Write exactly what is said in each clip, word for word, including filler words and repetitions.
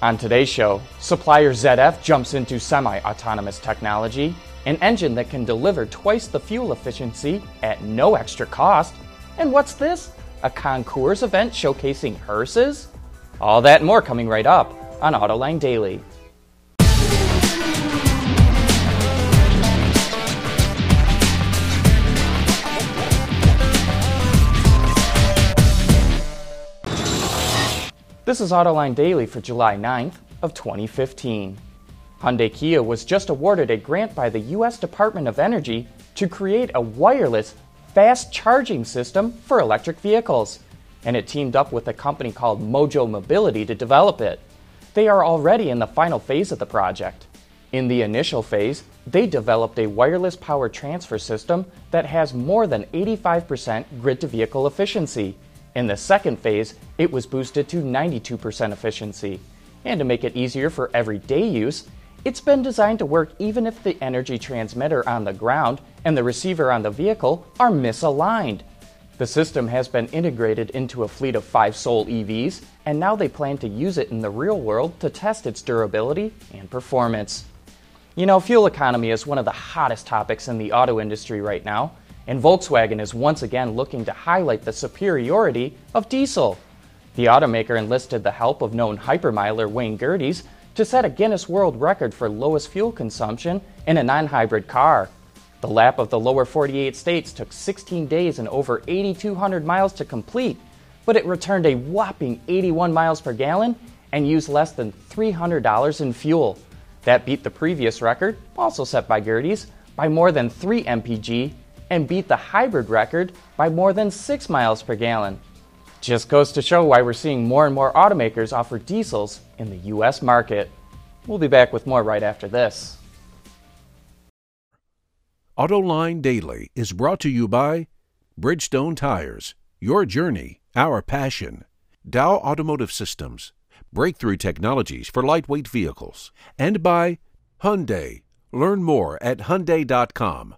On today's show, supplier Z F jumps into semi-autonomous technology, an engine that can deliver twice the fuel efficiency at no extra cost, and what's this? A Concours event showcasing hearses? All that and more coming right up on Autoline Daily. This is Autoline Daily for July ninth of twenty fifteen. Hyundai Kia was just awarded a grant by the U S Department of Energy to create a wireless, fast charging system for electric vehicles, and it teamed up with a company called Mojo Mobility to develop it. They are already in the final phase of the project. In the initial phase, they developed a wireless power transfer system that has more than eighty-five percent grid-to-vehicle efficiency. In the second phase, it was boosted to ninety-two percent efficiency. And to make it easier for everyday use, it's been designed to work even if the energy transmitter on the ground and the receiver on the vehicle are misaligned. The system has been integrated into a fleet of five Soul E Vs, and now they plan to use it in the real world to test its durability and performance. You know, fuel economy is one of the hottest topics in the auto industry right now. And Volkswagen is once again looking to highlight the superiority of diesel. The automaker enlisted the help of known hypermiler Wayne Gerdes to set a Guinness World Record for lowest fuel consumption in a non-hybrid car. The lap of the lower forty-eight states took sixteen days and over eighty-two hundred miles to complete, but it returned a whopping eighty-one miles per gallon and used less than three hundred dollars in fuel. That beat the previous record, also set by Gerdes, by more than three M P G, and beat the hybrid record by more than six miles per gallon. Just goes to show why we're seeing more and more automakers offer diesels in the U S market. We'll be back with more right after this. Autoline Daily is brought to you by Bridgestone Tires, your journey, our passion, Dow Automotive Systems, breakthrough technologies for lightweight vehicles, and by Hyundai. Learn more at Hyundai dot com.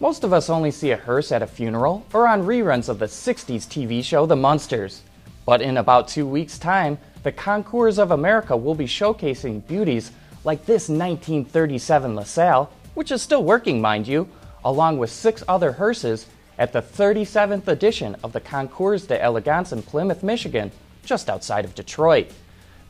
Most of us only see a hearse at a funeral or on reruns of the sixties T V show The Munsters. But in about two weeks' time, the Concours of America will be showcasing beauties like this nineteen thirty-seven LaSalle, which is still working, mind you, along with six other hearses at the thirty-seventh edition of the Concours d'Elegance in Plymouth, Michigan, just outside of Detroit.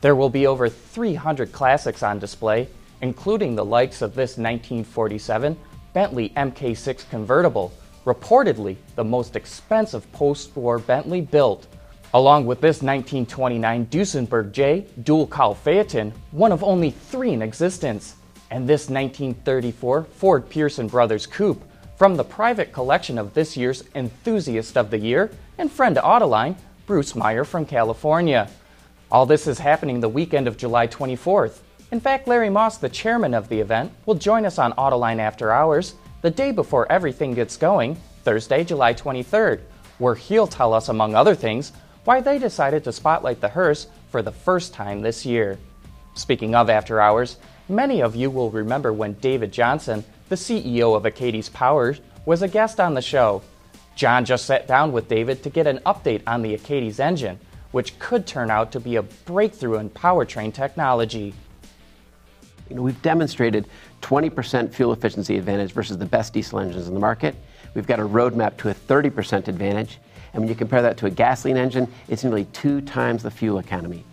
There will be over three hundred classics on display, including the likes of this nineteen forty-seven Bentley M K six convertible, reportedly the most expensive post-war Bentley built, along with this nineteen twenty-nine Duesenberg J dual-cowl Phaeton, one of only three in existence, and this nineteen thirty-four Ford Pearson Brothers coupe from the private collection of this year's Enthusiast of the Year and friend to Autoline, Bruce Meyer from California. All this is happening the weekend of July twenty-fourth. In fact, Larry Moss, the chairman of the event, will join us on Autoline After Hours the day before everything gets going, Thursday, July twenty-third, where he'll tell us, among other things, why they decided to spotlight the hearse for the first time this year. Speaking of After Hours, many of you will remember when David Johnson, the C E O of Acadie's Powers, was a guest on the show. John just sat down with David to get an update on the Acadie's engine, which could turn out to be a breakthrough in powertrain technology. You know, we've demonstrated twenty percent fuel efficiency advantage versus the best diesel engines in the market. We've got a roadmap to a thirty percent advantage. And when you compare that to a gasoline engine, it's nearly two times the fuel economy.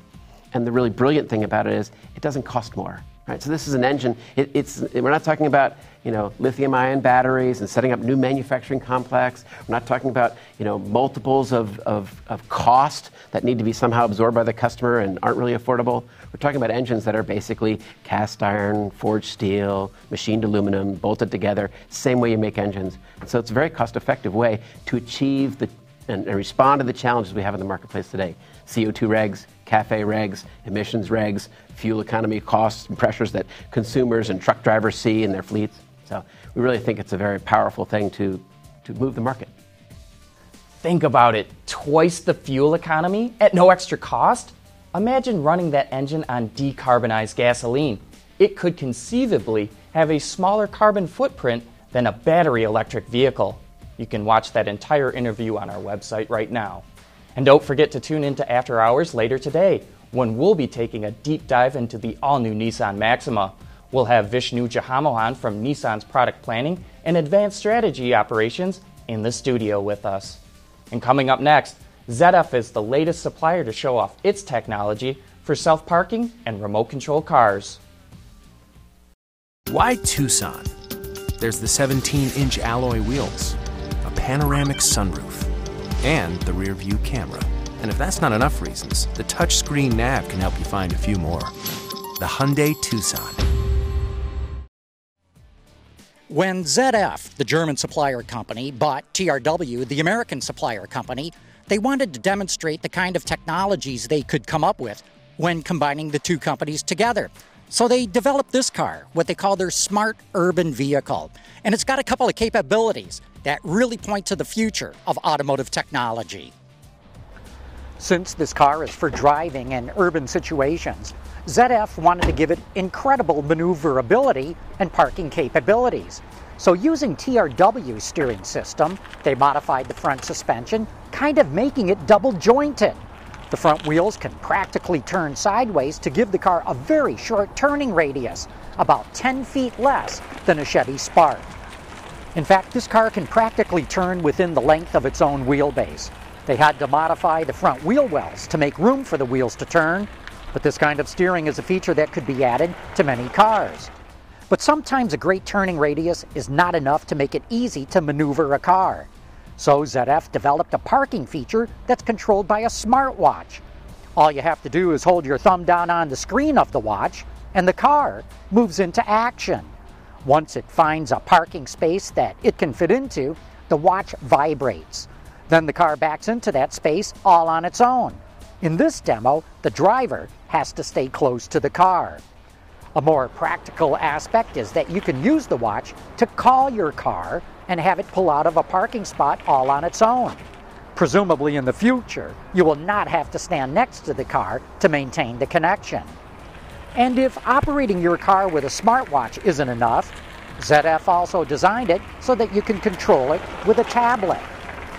And the really brilliant thing about it is it doesn't cost more. Right? So this is an engine. It, it's, we're not talking about, you know, lithium-ion batteries and setting up new manufacturing complex. We're not talking about, you know, multiples of, of, of cost that need to be somehow absorbed by the customer and aren't really affordable. We're talking about engines that are basically cast iron, forged steel, machined aluminum, bolted together, same way you make engines. So it's a very cost-effective way to achieve the and, and respond to the challenges we have in the marketplace today. C O two regs, CAFE regs, emissions regs, fuel economy costs and pressures that consumers and truck drivers see in their fleets. So we really think it's a very powerful thing to, to move the market. Think about it, twice the fuel economy at no extra cost? Imagine running that engine on decarbonized gasoline. It could conceivably have a smaller carbon footprint than a battery electric vehicle. You can watch that entire interview on our website right now. And don't forget to tune in to After Hours later today, when we'll be taking a deep dive into the all-new Nissan Maxima. We'll have Vishnu Jahamohan from Nissan's product planning and advanced strategy operations in the studio with us. And coming up next, Z F is the latest supplier to show off its technology for self-parking and remote control cars. Why Tucson? There's the seventeen inch alloy wheels, a panoramic sunroof, and the rear view camera. And if that's not enough reasons, the touchscreen nav can help you find a few more. The Hyundai Tucson. When Z F, the German supplier company, bought T R W, the American supplier company, they wanted to demonstrate the kind of technologies they could come up with when combining the two companies together. So they developed this car, what they call their smart urban vehicle. And it's got a couple of capabilities that really point to the future of automotive technology. Since this car is for driving in urban situations, Z F wanted to give it incredible maneuverability and parking capabilities. So using T R W's steering system, they modified the front suspension, kind of making it double jointed. The front wheels can practically turn sideways to give the car a very short turning radius, about ten feet less than a Chevy Spark. In fact, this car can practically turn within the length of its own wheelbase. They had to modify the front wheel wells to make room for the wheels to turn, but this kind of steering is a feature that could be added to many cars. But sometimes a great turning radius is not enough to make it easy to maneuver a car. So Z F developed a parking feature that's controlled by a smartwatch. All you have to do is hold your thumb down on the screen of the watch, and the car moves into action. Once it finds a parking space that it can fit into, the watch vibrates. Then the car backs into that space all on its own. In this demo, the driver has to stay close to the car. A more practical aspect is that you can use the watch to call your car and have it pull out of a parking spot all on its own. Presumably in the future, you will not have to stand next to the car to maintain the connection. And if operating your car with a smartwatch isn't enough, Z F also designed it so that you can control it with a tablet.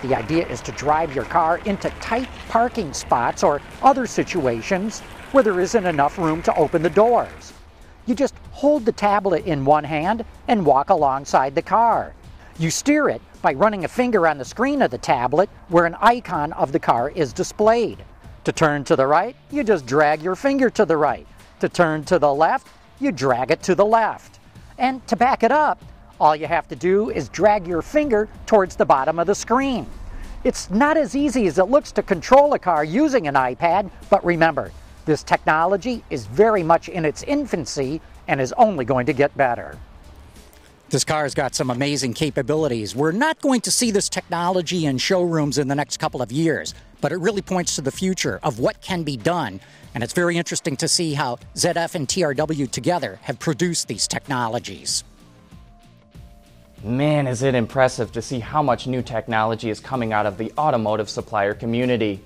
The idea is to drive your car into tight parking spots or other situations where there isn't enough room to open the doors. You just hold the tablet in one hand and walk alongside the car. You steer it by running a finger on the screen of the tablet where an icon of the car is displayed. To turn to the right, you just drag your finger to the right. To turn to the left, you drag it to the left. And to back it up, all you have to do is drag your finger towards the bottom of the screen. It's not as easy as it looks to control a car using an iPad, but remember, this technology is very much in its infancy and is only going to get better. This car's got some amazing capabilities. We're not going to see this technology in showrooms in the next couple of years, but it really points to the future of what can be done. And it's very interesting to see how Z F and T R W together have produced these technologies. Man, is it impressive to see how much new technology is coming out of the automotive supplier community.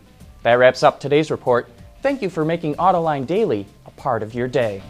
That wraps up today's report. Thank you for making AutoLine Daily a part of your day.